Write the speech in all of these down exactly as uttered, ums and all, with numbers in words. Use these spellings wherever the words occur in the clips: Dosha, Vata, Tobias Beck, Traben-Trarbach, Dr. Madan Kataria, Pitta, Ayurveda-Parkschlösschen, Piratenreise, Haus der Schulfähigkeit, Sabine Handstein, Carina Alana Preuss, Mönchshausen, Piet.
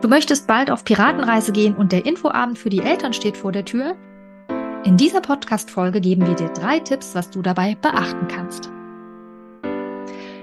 Du möchtest bald auf Piratenreise gehen und der Infoabend für die Eltern steht vor der Tür? In dieser Podcast-Folge geben wir dir drei Tipps, was du dabei beachten kannst.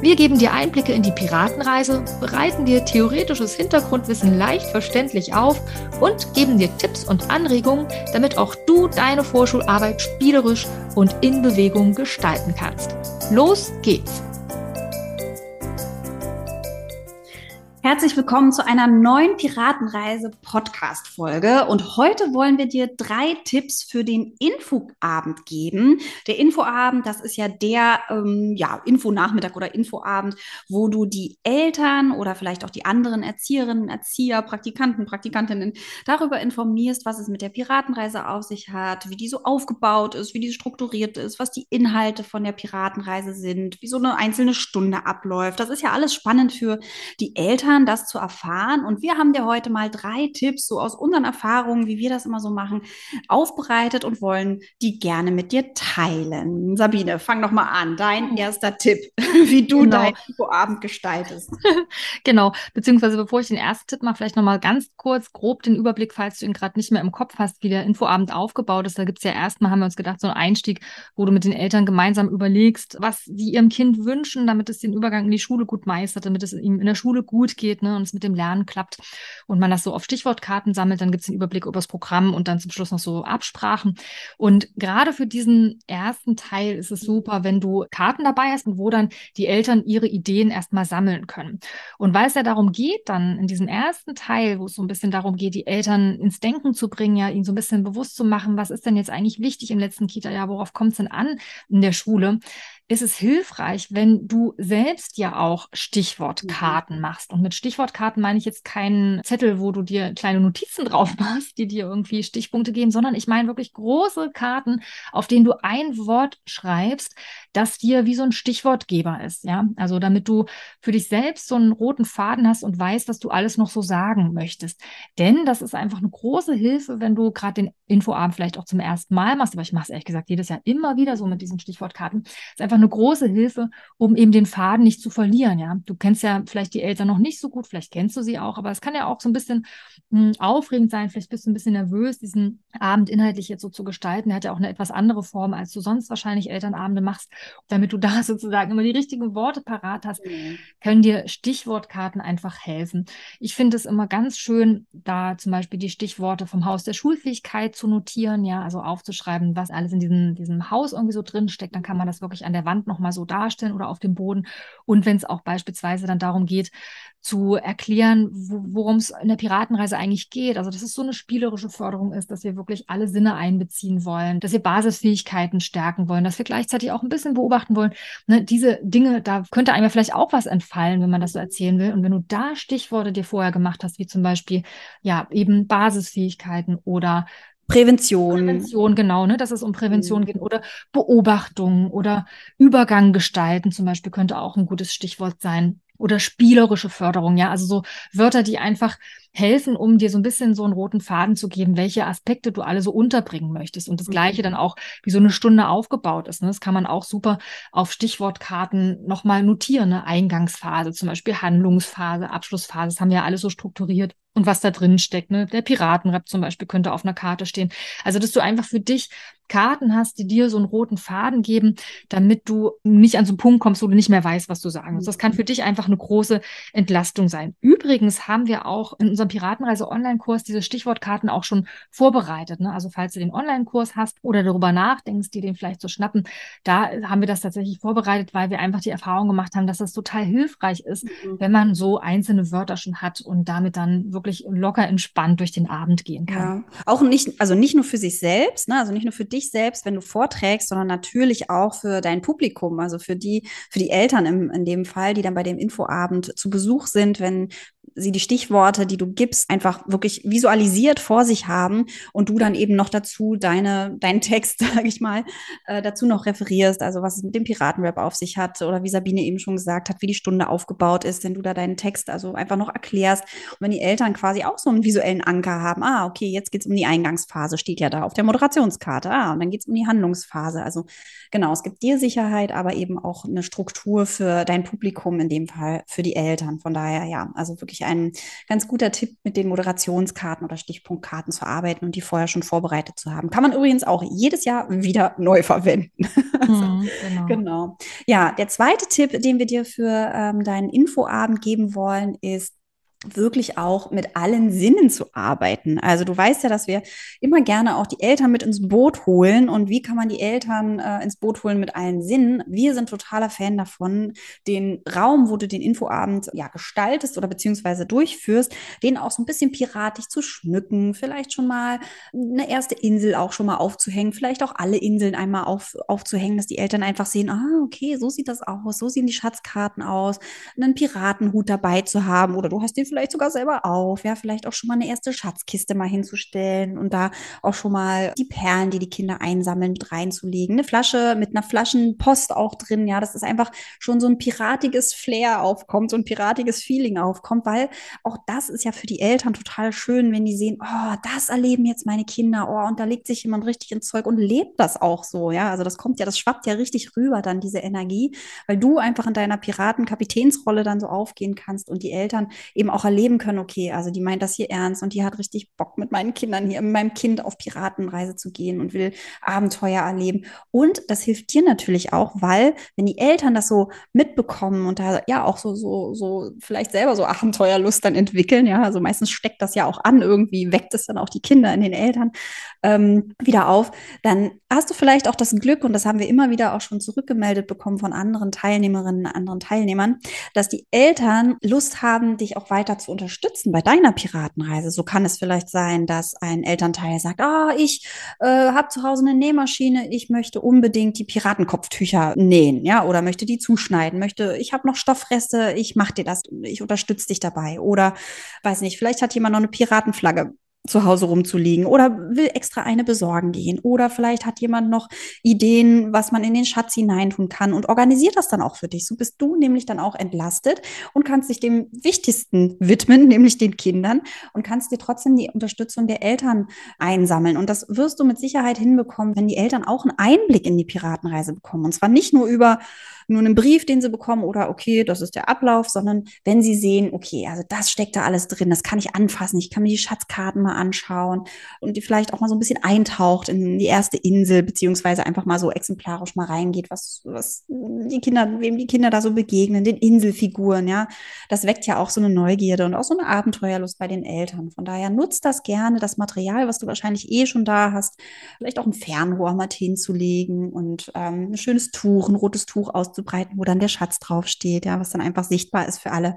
Wir geben dir Einblicke in die Piratenreise, bereiten dir theoretisches Hintergrundwissen leicht verständlich auf und geben dir Tipps und Anregungen, damit auch du deine Vorschularbeit spielerisch und in Bewegung gestalten kannst. Los geht's! Herzlich willkommen zu einer neuen Piratenreise-Podcast-Folge und heute wollen wir dir drei Tipps für den Infoabend geben. Der Infoabend, das ist ja der ähm, ja, Infonachmittag oder Infoabend, wo du die Eltern oder vielleicht auch die anderen Erzieherinnen, Erzieher, Praktikanten, Praktikantinnen darüber informierst, was es mit der Piratenreise auf sich hat, wie die so aufgebaut ist, wie die strukturiert ist, was die Inhalte von der Piratenreise sind, wie so eine einzelne Stunde abläuft. Das ist ja alles spannend für die Eltern, das zu erfahren. Und wir haben dir heute mal drei Tipps so aus unseren Erfahrungen, wie wir das immer so machen, aufbereitet und wollen die gerne mit dir teilen. Sabine, fang doch mal an. Dein erster Tipp, wie du genau. deinen Infoabend gestaltest. Genau, beziehungsweise bevor ich den ersten Tipp mache, vielleicht nochmal ganz kurz grob den Überblick, falls du ihn gerade nicht mehr im Kopf hast, wie der Infoabend aufgebaut ist. Da gibt es ja erstmal, haben wir uns gedacht, so einen Einstieg, wo du mit den Eltern gemeinsam überlegst, was sie ihrem Kind wünschen, damit es den Übergang in die Schule gut meistert, damit es ihm in der Schule gut geht, ne, und es mit dem Lernen klappt und man das so auf Stichwortkarten sammelt, dann gibt es den Überblick über das Programm und dann zum Schluss noch so Absprachen. Und gerade für diesen ersten Teil ist es super, wenn du Karten dabei hast und wo dann die Eltern ihre Ideen erstmal sammeln können. Und weil es ja darum geht, dann in diesem ersten Teil, wo es so ein bisschen darum geht, die Eltern ins Denken zu bringen, ja, ihnen so ein bisschen bewusst zu machen, was ist denn jetzt eigentlich wichtig im letzten Kita-Jahr, worauf kommt es denn an in der Schule, ist es hilfreich, wenn du selbst ja auch Stichwortkarten machst. Und mit Stichwortkarten meine ich jetzt keinen Zettel, wo du dir kleine Notizen drauf machst, die dir irgendwie Stichpunkte geben, sondern ich meine wirklich große Karten, auf denen du ein Wort schreibst, das dir wie so ein Stichwortgeber ist. Ja, also damit du für dich selbst so einen roten Faden hast und weißt, was du alles noch so sagen möchtest. Denn das ist einfach eine große Hilfe, wenn du gerade den Infoabend vielleicht auch zum ersten Mal machst. Aber ich mache es ehrlich gesagt jedes Jahr immer wieder so mit diesen Stichwortkarten. Das ist einfach eine große Hilfe, um eben den Faden nicht zu verlieren, ja. Du kennst ja vielleicht die Eltern noch nicht so gut, vielleicht kennst du sie auch, aber es kann ja auch so ein bisschen mh, aufregend sein, vielleicht bist du ein bisschen nervös, diesen Abend inhaltlich jetzt so zu gestalten. Er hat ja auch eine etwas andere Form, als du sonst wahrscheinlich Elternabende machst, damit du da sozusagen immer die richtigen Worte parat hast, mhm. können dir Stichwortkarten einfach helfen. Ich finde es immer ganz schön, da zum Beispiel die Stichworte vom Haus der Schulfähigkeit zu notieren, ja, also aufzuschreiben, was alles in diesem, diesem Haus irgendwie so drin steckt, dann kann man das wirklich an der Wand nochmal so darstellen oder auf dem Boden. Und wenn es auch beispielsweise dann darum geht, zu erklären, wo, worum es in der Piratenreise eigentlich geht. Also dass es so eine spielerische Förderung ist, dass wir wirklich alle Sinne einbeziehen wollen, dass wir Basisfähigkeiten stärken wollen, dass wir gleichzeitig auch ein bisschen beobachten wollen. Ne, diese Dinge, da könnte einem ja vielleicht auch was entfallen, wenn man das so erzählen will. Und wenn du da Stichworte dir vorher gemacht hast, wie zum Beispiel ja eben Basisfähigkeiten oder Prävention. Prävention, genau, ne, dass es um Prävention mhm. geht oder Beobachtung oder Übergang gestalten zum Beispiel könnte auch ein gutes Stichwort sein. Oder spielerische Förderung, ja, also so Wörter, die einfach helfen, um dir so ein bisschen so einen roten Faden zu geben, welche Aspekte du alle so unterbringen möchtest und das Gleiche dann auch, wie so eine Stunde aufgebaut ist, ne? Das kann man auch super auf Stichwortkarten nochmal notieren, ne? Eingangsphase zum Beispiel, Handlungsphase, Abschlussphase, das haben wir ja alles so strukturiert und was da drin steckt, ne? Der Piratenrap zum Beispiel könnte auf einer Karte stehen, also dass du einfach für dich Karten hast, die dir so einen roten Faden geben, damit du nicht an so einen Punkt kommst, wo du nicht mehr weißt, was du sagen musst. Das kann für dich einfach eine große Entlastung sein. Übrigens haben wir auch in unserem Piratenreise-Online-Kurs diese Stichwortkarten auch schon vorbereitet, ne? Also falls du den Online-Kurs hast oder darüber nachdenkst, dir den vielleicht zu schnappen, da haben wir das tatsächlich vorbereitet, weil wir einfach die Erfahrung gemacht haben, dass das total hilfreich ist, mhm. wenn man so einzelne Wörter schon hat und damit dann wirklich locker entspannt durch den Abend gehen kann. Ja. Auch nicht, also nicht nur für sich selbst, ne? Also nicht nur für dich selbst, wenn du vorträgst, sondern natürlich auch für dein Publikum, also für die, für die Eltern im, in dem Fall, die dann bei dem Infoabend zu Besuch sind, wenn sie die Stichworte, die du gibst, einfach wirklich visualisiert vor sich haben und du dann eben noch dazu deine, deinen Text, sage ich mal, äh, dazu noch referierst, also was es mit dem Piratenrap auf sich hat oder wie Sabine eben schon gesagt hat, wie die Stunde aufgebaut ist, wenn du da deinen Text also einfach noch erklärst. Und wenn die Eltern quasi auch so einen visuellen Anker haben, ah, okay, jetzt geht's um die Eingangsphase, steht ja da auf der Moderationskarte, ah, und dann geht's um die Handlungsphase. Also genau, es gibt dir Sicherheit, aber eben auch eine Struktur für dein Publikum, in dem Fall für die Eltern. Von daher, ja, also wirklich ein ganz guter Tipp, mit den Moderationskarten oder Stichpunktkarten zu arbeiten und die vorher schon vorbereitet zu haben. Kann man übrigens auch jedes Jahr wieder neu verwenden. Mhm, genau. genau. Ja, der zweite Tipp, den wir dir für ähm, deinen Infoabend geben wollen, ist, wirklich auch mit allen Sinnen zu arbeiten. Also du weißt ja, dass wir immer gerne auch die Eltern mit ins Boot holen. Und wie kann man die Eltern äh, ins Boot holen mit allen Sinnen? Wir sind totaler Fan davon, den Raum, wo du den Infoabend ja gestaltest oder beziehungsweise durchführst, den auch so ein bisschen piratisch zu schmücken, vielleicht schon mal eine erste Insel auch schon mal aufzuhängen, vielleicht auch alle Inseln einmal auf, aufzuhängen, dass die Eltern einfach sehen, ah, okay, so sieht das aus, so sehen die Schatzkarten aus, einen Piratenhut dabei zu haben oder du hast den vielleicht sogar selber auf, ja, vielleicht auch schon mal eine erste Schatzkiste mal hinzustellen und da auch schon mal die Perlen, die die Kinder einsammeln, reinzulegen. Eine Flasche mit einer Flaschenpost auch drin, ja, dass es einfach schon so ein piratiges Flair aufkommt, so ein piratiges Feeling aufkommt, weil auch das ist ja für die Eltern total schön, wenn die sehen, oh, das erleben jetzt meine Kinder, oh, und da legt sich jemand richtig ins Zeug und lebt das auch so, ja, also das kommt ja, das schwappt ja richtig rüber dann, diese Energie, weil du einfach in deiner Piraten-Kapitänsrolle dann so aufgehen kannst und die Eltern eben auch auch erleben können, okay, also die meint das hier ernst und die hat richtig Bock, mit meinen Kindern hier, mit meinem Kind auf Piratenreise zu gehen und will Abenteuer erleben. Und das hilft dir natürlich auch, weil wenn die Eltern das so mitbekommen und da ja auch so, so, so vielleicht selber so Abenteuerlust dann entwickeln, ja, also meistens steckt das ja auch an, irgendwie weckt es dann auch die Kinder in den Eltern ähm, wieder auf, dann hast du vielleicht auch das Glück, und das haben wir immer wieder auch schon zurückgemeldet bekommen von anderen Teilnehmerinnen, anderen Teilnehmern, dass die Eltern Lust haben, dich auch weiter zu unterstützen bei deiner Piratenreise. So kann es vielleicht sein, dass ein Elternteil sagt, ah, ich äh, habe zu Hause eine Nähmaschine, ich möchte unbedingt die Piratenkopftücher nähen, ja, oder möchte die zuschneiden, möchte, ich habe noch Stoffreste, ich mache dir das, ich unterstütze dich dabei. Oder, weiß nicht, vielleicht hat jemand noch eine Piratenflagge zu Hause rumzuliegen oder will extra eine besorgen gehen oder vielleicht hat jemand noch Ideen, was man in den Schatz hineintun kann und organisiert das dann auch für dich. So bist du nämlich dann auch entlastet und kannst dich dem Wichtigsten widmen, nämlich den Kindern, und kannst dir trotzdem die Unterstützung der Eltern einsammeln. Und das wirst du mit Sicherheit hinbekommen, wenn die Eltern auch einen Einblick in die Piratenreise bekommen. Und zwar nicht nur über nur einen Brief, den sie bekommen oder okay, das ist der Ablauf, sondern wenn sie sehen, okay, also das steckt da alles drin, das kann ich anfassen, ich kann mir die Schatzkarten mal anschauen und die vielleicht auch mal so ein bisschen eintaucht in die erste Insel, beziehungsweise einfach mal so exemplarisch mal reingeht, was, was die Kinder, wem die Kinder da so begegnen, den Inselfiguren, ja, das weckt ja auch so eine Neugierde und auch so eine Abenteuerlust bei den Eltern. Von daher nutzt das gerne, das Material, was du wahrscheinlich eh schon da hast, vielleicht auch ein Fernrohr mal hinzulegen und ähm, ein schönes Tuch, ein rotes Tuch auszubreiten, wo dann der Schatz draufsteht, ja, was dann einfach sichtbar ist für alle,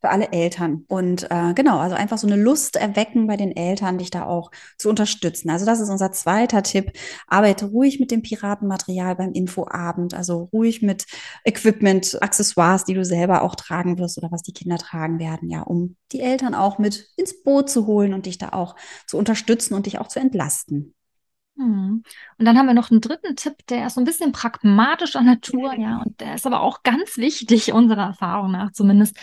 für alle Eltern. Und äh, genau, also einfach so eine Lust erwecken bei den Eltern, Eltern, dich da auch zu unterstützen. Also das ist unser zweiter Tipp. Arbeite ruhig mit dem Piratenmaterial beim Infoabend, also ruhig mit Equipment, Accessoires, die du selber auch tragen wirst oder was die Kinder tragen werden, ja, um die Eltern auch mit ins Boot zu holen und dich da auch zu unterstützen und dich auch zu entlasten. Und dann haben wir noch einen dritten Tipp, der ist so ein bisschen pragmatischer Natur, ja, und der ist aber auch ganz wichtig, unserer Erfahrung nach zumindest.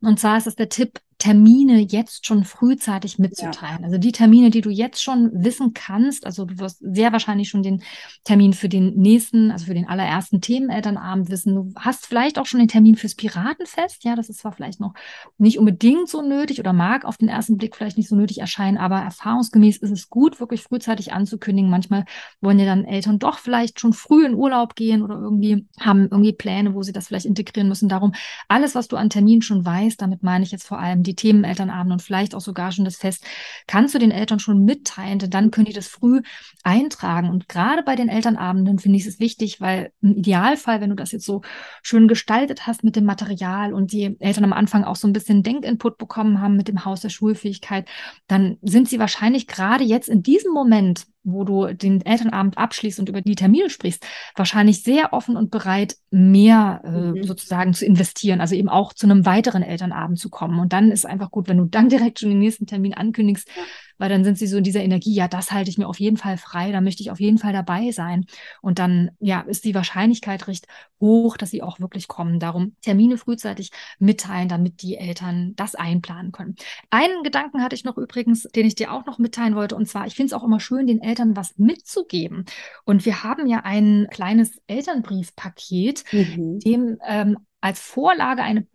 Und zwar ist das der Tipp, Termine jetzt schon frühzeitig mitzuteilen. Ja. Also die Termine, die du jetzt schon wissen kannst, also du wirst sehr wahrscheinlich schon den Termin für den nächsten, also für den allerersten Themenelternabend wissen. Du hast vielleicht auch schon den Termin fürs Piratenfest, ja, das ist zwar vielleicht noch nicht unbedingt so nötig oder mag auf den ersten Blick vielleicht nicht so nötig erscheinen, aber erfahrungsgemäß ist es gut, wirklich frühzeitig anzukündigen. Manchmal wollen ja dann Eltern doch vielleicht schon früh in Urlaub gehen oder irgendwie haben irgendwie Pläne, wo sie das vielleicht integrieren müssen. Darum, alles, was du an Terminen schon weißt, damit meine ich jetzt vor allem die Themenelternabende und vielleicht auch sogar schon das Fest, kannst du den Eltern schon mitteilen, denn dann können die das früh eintragen. Und gerade bei den Elternabenden finde ich es wichtig, weil im Idealfall, wenn du das jetzt so schön gestaltet hast mit dem Material und die Eltern am Anfang auch so ein bisschen Denkinput bekommen haben mit dem Haus der Schulfähigkeit, dann sind sie wahrscheinlich gerade jetzt in diesem Moment wo du den Elternabend abschließt und über die Termine sprichst, wahrscheinlich sehr offen und bereit, mehr äh, mhm. sozusagen zu investieren, also eben auch zu einem weiteren Elternabend zu kommen. Und dann ist einfach gut, wenn du dann direkt schon den nächsten Termin ankündigst, ja. weil dann sind sie so in dieser Energie, ja, das halte ich mir auf jeden Fall frei, da möchte ich auf jeden Fall dabei sein. Und dann ja, ist die Wahrscheinlichkeit recht hoch, dass sie auch wirklich kommen. Darum Termine frühzeitig mitteilen, damit die Eltern das einplanen können. Einen Gedanken hatte ich noch übrigens, den ich dir auch noch mitteilen wollte, und zwar, ich finde es auch immer schön, den Eltern was mitzugeben. Und wir haben ja ein kleines Elternbriefpaket, mhm. dem ähm, als Vorlage eine,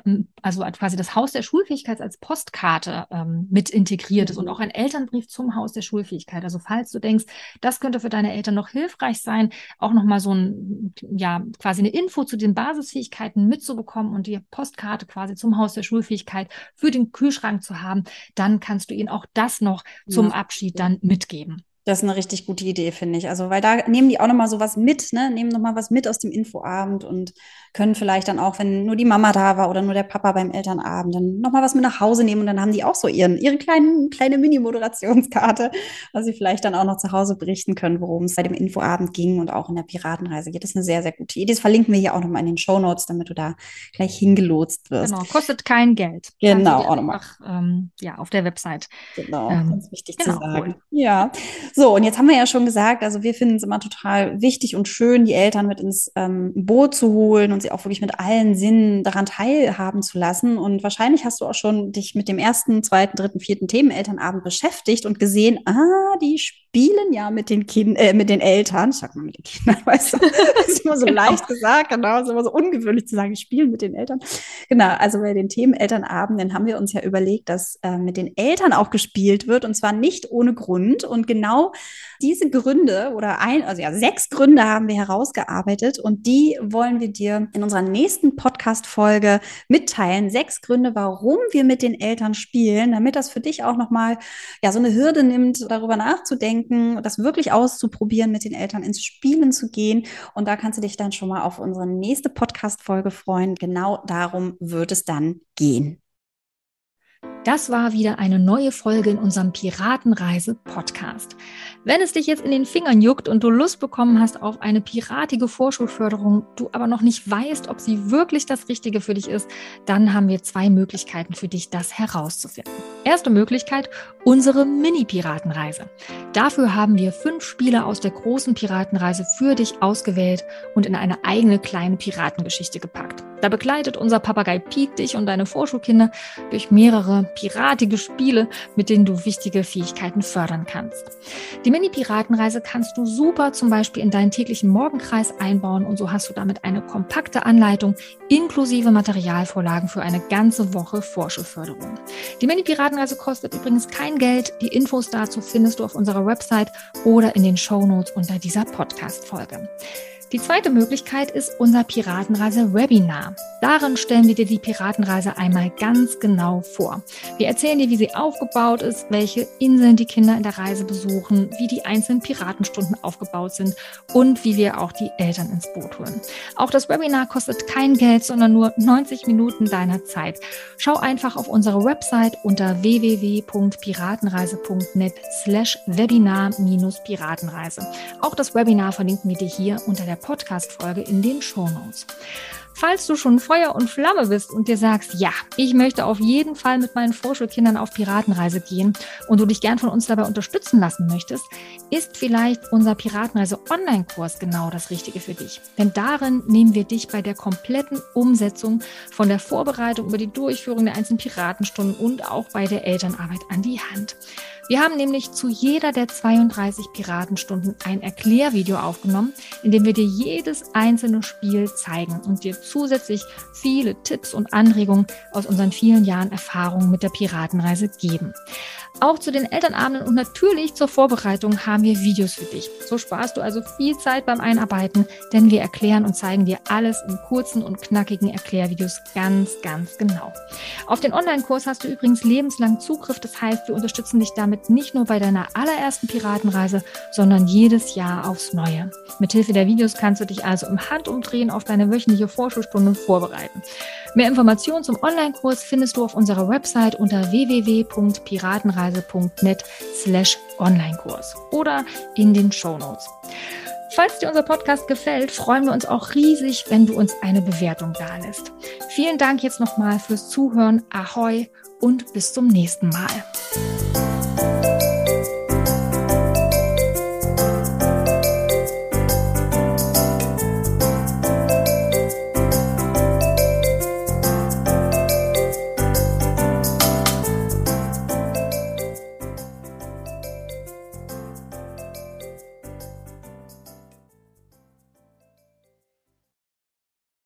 also quasi das Haus der Schulfähigkeit als Postkarte ähm, mit integriert ist und auch ein Elternbrief zum Haus der Schulfähigkeit. Also falls du denkst, das könnte für deine Eltern noch hilfreich sein, auch nochmal so ein, ja, quasi eine Info zu den Basisfähigkeiten mitzubekommen und die Postkarte quasi zum Haus der Schulfähigkeit für den Kühlschrank zu haben, dann kannst du ihnen auch das noch zum ja. Abschied dann mitgeben. Das ist eine richtig gute Idee, finde ich. Also, weil da nehmen die auch nochmal sowas mit, ne? Nehmen nochmal was mit aus dem Infoabend und können vielleicht dann auch, wenn nur die Mama da war oder nur der Papa beim Elternabend, dann nochmal was mit nach Hause nehmen und dann haben die auch so ihren, ihre kleinen, kleine Mini-Moderationskarte, was sie vielleicht dann auch noch zu Hause berichten können, worum es bei dem Infoabend ging und auch in der Piratenreise geht. Das ist eine sehr, sehr gute Idee. Das verlinken wir hier auch nochmal in den Shownotes, damit du da gleich hingelotst wirst. Genau, kostet kein Geld. Genau, auch nochmal. Ähm, ja, auf der Website. Genau, ähm, ganz wichtig genau, zu sagen. Cool. Ja. So, und jetzt haben wir ja schon gesagt, also wir finden es immer total wichtig und schön, die Eltern mit ins ähm, Boot zu holen und sie auch wirklich mit allen Sinnen daran teilhaben zu lassen. Und wahrscheinlich hast du auch schon dich mit dem ersten, zweiten, dritten, vierten Themenelternabend beschäftigt und gesehen, ah, die spielen ja mit den Kindern, äh, mit den Eltern. Ich sag mal mit den Kindern, weißt du, das ist immer so genau. leicht gesagt, genau, das ist immer so ungewöhnlich zu sagen, die spielen mit den Eltern. Genau, also bei den Themenelternabenden haben wir uns ja überlegt, dass äh, mit den Eltern auch gespielt wird und zwar nicht ohne Grund und genau diese Gründe oder ein, also ja, sechs Gründe haben wir herausgearbeitet und die wollen wir dir in unserer nächsten Podcast-Folge mitteilen. Sechs Gründe, warum wir mit den Eltern spielen, damit das für dich auch nochmal ja, so eine Hürde nimmt, darüber nachzudenken, das wirklich auszuprobieren, mit den Eltern ins Spielen zu gehen. Und da kannst du dich dann schon mal auf unsere nächste Podcast-Folge freuen. Genau darum wird es dann gehen. Das war wieder eine neue Folge in unserem Piratenreise-Podcast. Wenn es dich jetzt in den Fingern juckt und du Lust bekommen hast auf eine piratige Vorschulförderung, du aber noch nicht weißt, ob sie wirklich das Richtige für dich ist, dann haben wir zwei Möglichkeiten für dich, das herauszufinden. Erste Möglichkeit, unsere Mini-Piratenreise. Dafür haben wir fünf Spiele aus der großen Piratenreise für dich ausgewählt und in eine eigene kleine Piratengeschichte gepackt. Da begleitet unser Papagei Piet dich und deine Vorschulkinder durch mehrere piratige Spiele, mit denen du wichtige Fähigkeiten fördern kannst. Die Mini-Piratenreise kannst du super zum Beispiel in deinen täglichen Morgenkreis einbauen und so hast du damit eine kompakte Anleitung inklusive Materialvorlagen für eine ganze Woche Vorschulförderung. Die Mini-Piratenreise kostet übrigens kein Geld. Die Infos dazu findest du auf unserer Website oder in den Shownotes unter dieser Podcast-Folge. Die zweite Möglichkeit ist unser Piratenreise-Webinar. Darin stellen wir dir die Piratenreise einmal ganz genau vor. Wir erzählen dir, wie sie aufgebaut ist, welche Inseln die Kinder in der Reise besuchen, wie die einzelnen Piratenstunden aufgebaut sind und wie wir auch die Eltern ins Boot holen. Auch das Webinar kostet kein Geld, sondern nur neunzig Minuten deiner Zeit. Schau einfach auf unsere Website unter w w w punkt piratenreise punkt net slash webinar minus piratenreise. Auch das Webinar verlinken wir dir hier unter der Podcast-Folge in den Shownotes. Falls du schon Feuer und Flamme bist und dir sagst, ja, ich möchte auf jeden Fall mit meinen Vorschulkindern auf Piratenreise gehen und du dich gern von uns dabei unterstützen lassen möchtest, ist vielleicht unser Piratenreise-Online-Kurs genau das Richtige für dich. Denn darin nehmen wir dich bei der kompletten Umsetzung von der Vorbereitung über die Durchführung der einzelnen Piratenstunden und auch bei der Elternarbeit an die Hand. Wir haben nämlich zu jeder der zweiunddreißig Piratenstunden ein Erklärvideo aufgenommen, in dem wir dir jedes einzelne Spiel zeigen und dir zusätzlich viele Tipps und Anregungen aus unseren vielen Jahren Erfahrung mit der Piratenreise geben. Auch zu den Elternabenden und natürlich zur Vorbereitung haben wir Videos für dich. So sparst du also viel Zeit beim Einarbeiten, denn wir erklären und zeigen dir alles in kurzen und knackigen Erklärvideos ganz, ganz genau. Auf den Online-Kurs hast du übrigens lebenslang Zugriff, das heißt, wir unterstützen dich damit, damit nicht nur bei deiner allerersten Piratenreise, sondern jedes Jahr aufs Neue. Mithilfe der Videos kannst du dich also im Handumdrehen auf deine wöchentliche Vorschulstunde vorbereiten. Mehr Informationen zum Online-Kurs findest du auf unserer Website unter w w w punkt piratenreise punkt net slash Onlinekurs oder in den Shownotes. Falls dir unser Podcast gefällt, freuen wir uns auch riesig, wenn du uns eine Bewertung dalässt. Vielen Dank jetzt nochmal fürs Zuhören. Ahoi und bis zum nächsten Mal.